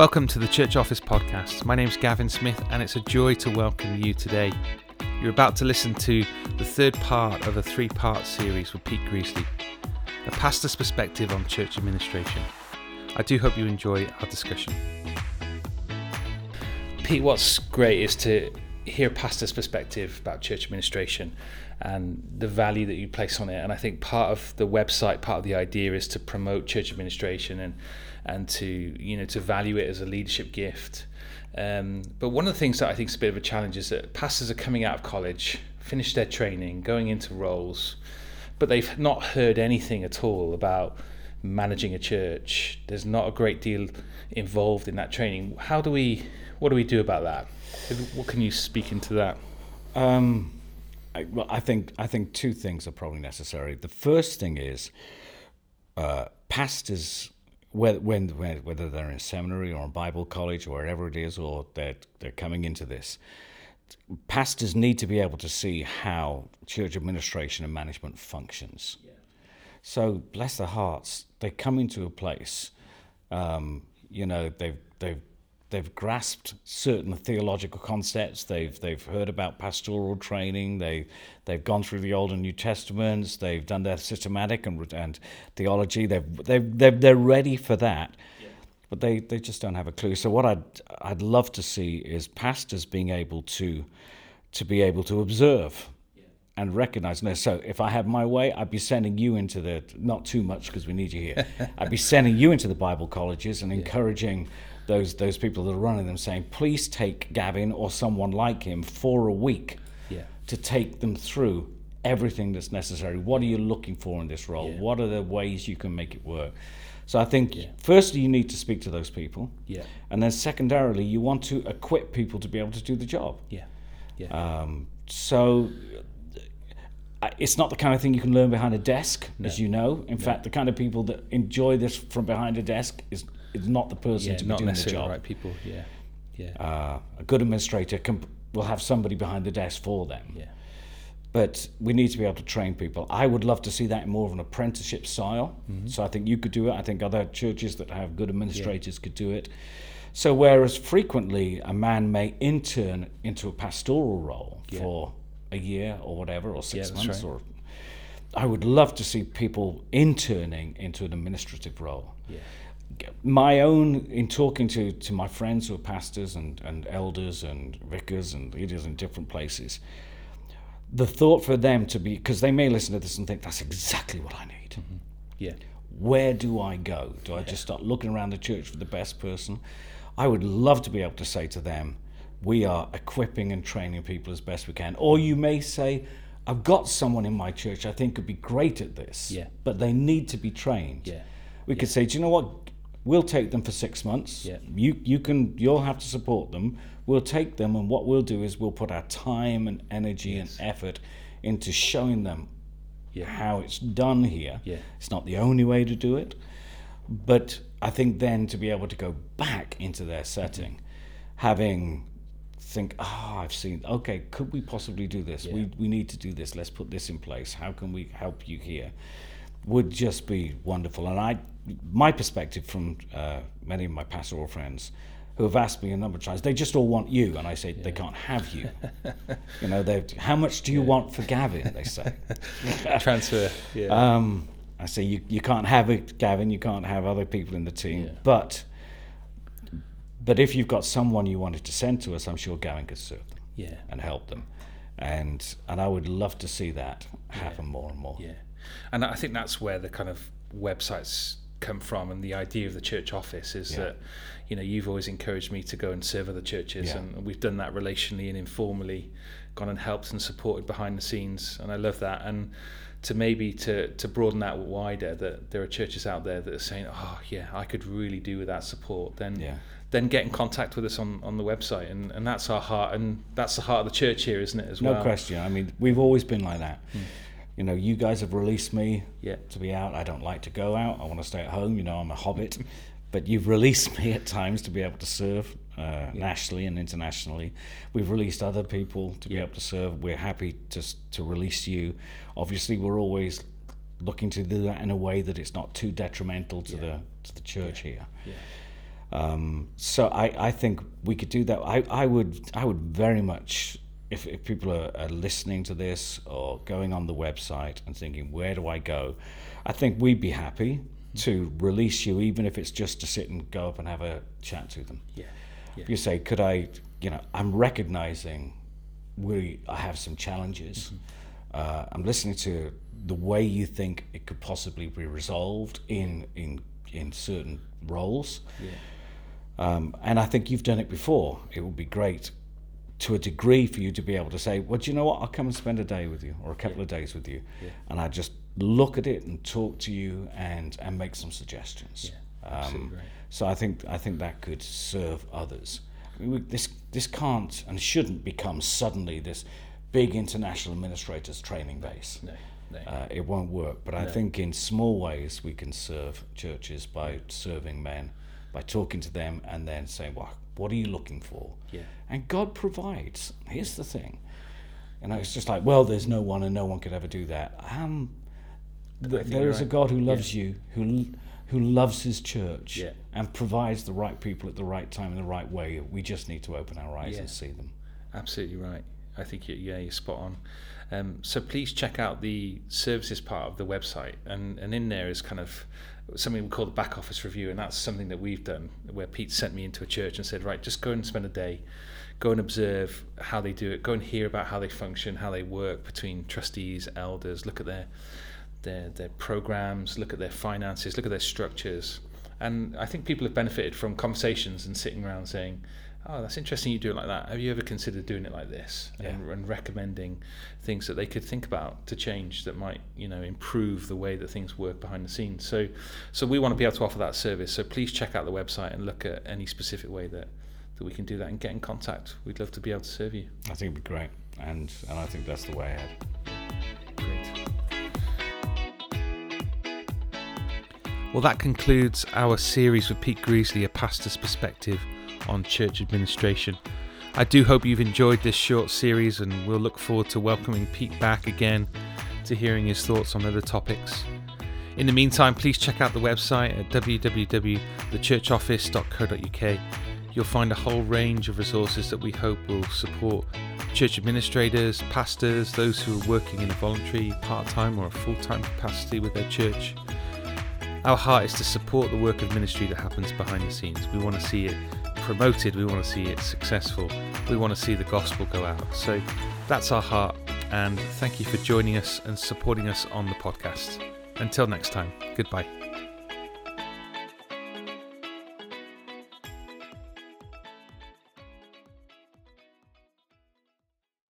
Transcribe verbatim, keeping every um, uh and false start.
Welcome to the Church Office podcast. My name's Gavin Smith and it's a joy to welcome you today. You're about to listen to the third part of a three-part series with Pete Greasley, a pastor's perspective on church administration. I do hope you enjoy our discussion. Pete, what's great is to hear a pastor's perspective about church administration and the value that you place on it. And I think part of the website, part of the idea is to promote church administration and and to, you know, to value it as a leadership gift. Um, but one of the things that I think is a bit of a challenge is that pastors are coming out of college, finished their training, going into roles, but they've not heard anything at all about managing a church. There's not a great deal involved in that training. How do we, what do we do about that? What can you speak into that? Um, I, well, I think I think two things are probably necessary. The first thing is uh, pastors, whether, when, whether they're in seminary or in Bible college or wherever it is, or they're, they're coming into this, pastors need to be able to see how church administration and management functions. Yeah. So, bless their hearts, they come into a place, um, you know, they've they've they've grasped certain theological concepts. They've they've heard about pastoral training. They they've gone through the Old and New Testaments. They've done their systematic and and theology. They've they've, they've they're ready for that, yeah. But they, they just don't have a clue. So what I'd I'd love to see is pastors being able to to be able to observe. And recognize, no, so if I had my way, I'd be sending you into the, not too much because we need you here, I'd be sending you into the Bible colleges and yeah. encouraging those those people that are running them, saying, please take Gavin or someone like him for a week yeah. to take them through everything that's necessary. What are you looking for in this role? Yeah. What are the ways you can make it work? So I think, yeah. firstly, you need to speak to those people. Yeah. And then secondarily, you want to equip people to be able to do the job. Yeah. Yeah. Um, so... It's not the kind of thing you can learn behind a desk, no. as you know. In no. fact, the kind of people that enjoy this from behind a desk is, is not the person yeah, to be doing the job. Right people, yeah, yeah. Uh, a good administrator can, will have somebody behind the desk for them. Yeah. But we need to be able to train people. I would love to see that in more of an apprenticeship style. Mm-hmm. So I think you could do it. I think other churches that have good administrators yeah. could do it. So whereas frequently a man may intern into a pastoral role yeah. for a year or whatever, or six yeah, months, right. or I would love to see people interning into an administrative role. Yeah. My own, in talking to, to my friends who are pastors and, and elders and vicars and leaders in different places, the thought for them to be, because they may listen to this and think, that's exactly what I need. Mm-hmm. Yeah. Where do I go? Do I yeah. just start looking around the church for the best person? I would love to be able to say to them, we are equipping and training people as best we can. Or you may say, I've got someone in my church I think could be great at this, yeah. but they need to be trained. Yeah. We yeah. could say, do you know what? We'll take them for six months. Yeah. You you can, you'll have to support them. We'll take them, and what we'll do is we'll put our time and energy yes. and effort into showing them yeah. how it's done here. Yeah. It's not the only way to do it. But I think then to be able to go back into their setting, mm-hmm. having... think, oh, I've seen, okay, could we possibly do this? Yeah. We we need to do this. Let's put this in place. How can we help you here? Would just be wonderful. And I, my perspective from uh, many of my pastoral friends who have asked me a number of times, they just all want you. And I say, yeah. they can't have you. You know, they how much do you yeah. want for Gavin? They say. Transfer, yeah. Um, I say, you, you can't have it, Gavin. You can't have other people in the team. Yeah. But... But if you've got someone you wanted to send to us, I'm sure Gavin could serve them yeah. and help them. And and I would love to see that happen yeah. more and more. Yeah, and I think that's where the kind of websites come from, and the idea of the church office is yeah. that, you know, you've always encouraged me to go and serve other churches yeah. and we've done that relationally and informally, gone and helped and supported behind the scenes, and I love that. And to maybe to, to broaden that wider, that there are churches out there that are saying, oh yeah, I could really do with that support, then yeah. then get in contact with us on, on the website, and, and that's our heart, and that's the heart of the church here, isn't it, as well? No question. I mean, we've always been like that. Mm. You know, you guys have released me yeah. to be out. I don't like to go out. I want to stay at home. You know, I'm a hobbit. But you've released me at times to be able to serve uh, yeah. nationally and internationally. We've released other people to yeah. be able to serve. We're happy to to release you. Obviously, we're always looking to do that in a way that it's not too detrimental to yeah. the to the church yeah. here. Yeah. Um, so I, I think we could do that. I, I would I would very much, if, if people are, are listening to this or going on the website and thinking, where do I go? I think we'd be happy to release you, even if it's just to sit and go up and have a chat to them. Yeah. yeah. You say, could I, you know, I'm recognizing we I have some challenges. Mm-hmm. Uh, I'm listening to the way you think it could possibly be resolved in in, in certain roles. Yeah. Um, and I think you've done it before. It would be great to a degree for you to be able to say, well, do you know what? I'll come and spend a day with you or a couple yeah. of days with you. Yeah. And I just look at it and talk to you and, and make some suggestions. Yeah, absolutely. Um, so I think I think that could serve others. I mean, we, this this can't and shouldn't become suddenly this big international administrators training base. No, no. Uh, it won't work. But I no. think in small ways we can serve churches by serving men, by talking to them and then saying, well, what are you looking for? Yeah. And God provides. Here's the thing. And you know, it's just like, well, there's no one and no one could ever do that. Um, Th- there is right. a God who loves yeah. you, who who loves his church, yeah. and provides the right people at the right time in the right way. We just need to open our eyes yeah. and see them. Absolutely right. I think you're, yeah, you're spot on. Um, so please check out the services part of the website, and, and in there is kind of something we call the back office review, and that's something that we've done, where Pete sent me into a church and said, right, just go and spend a day, go and observe how they do it, go and hear about how they function, how they work between trustees, elders, look at their... Their, their programs, look at their finances, look at their structures. And I think people have benefited from conversations and sitting around saying, oh, that's interesting you do it like that. Have you ever considered doing it like this? Yeah. And, and recommending things that they could think about to change that might, you know, improve the way that things work behind the scenes. So so we want to be able to offer that service. So please check out the website and look at any specific way that, that we can do that and get in contact. We'd love to be able to serve you. I think it'd be great. And, and I think that's the way ahead. Great. Well, that concludes our series with Pete Greasley, A Pastor's Perspective on Church Administration. I do hope you've enjoyed this short series, and we'll look forward to welcoming Pete back again to hearing his thoughts on other topics. In the meantime, please check out the website at w w w dot the church office dot co dot u k. You'll find a whole range of resources that we hope will support church administrators, pastors, those who are working in a voluntary, part-time or a full-time capacity with their church. Our heart is to support the work of ministry that happens behind the scenes. We want to see it promoted, we want to see it successful, we want to see the gospel go out. So that's our heart, and thank you for joining us and supporting us on the podcast. Until next time, goodbye.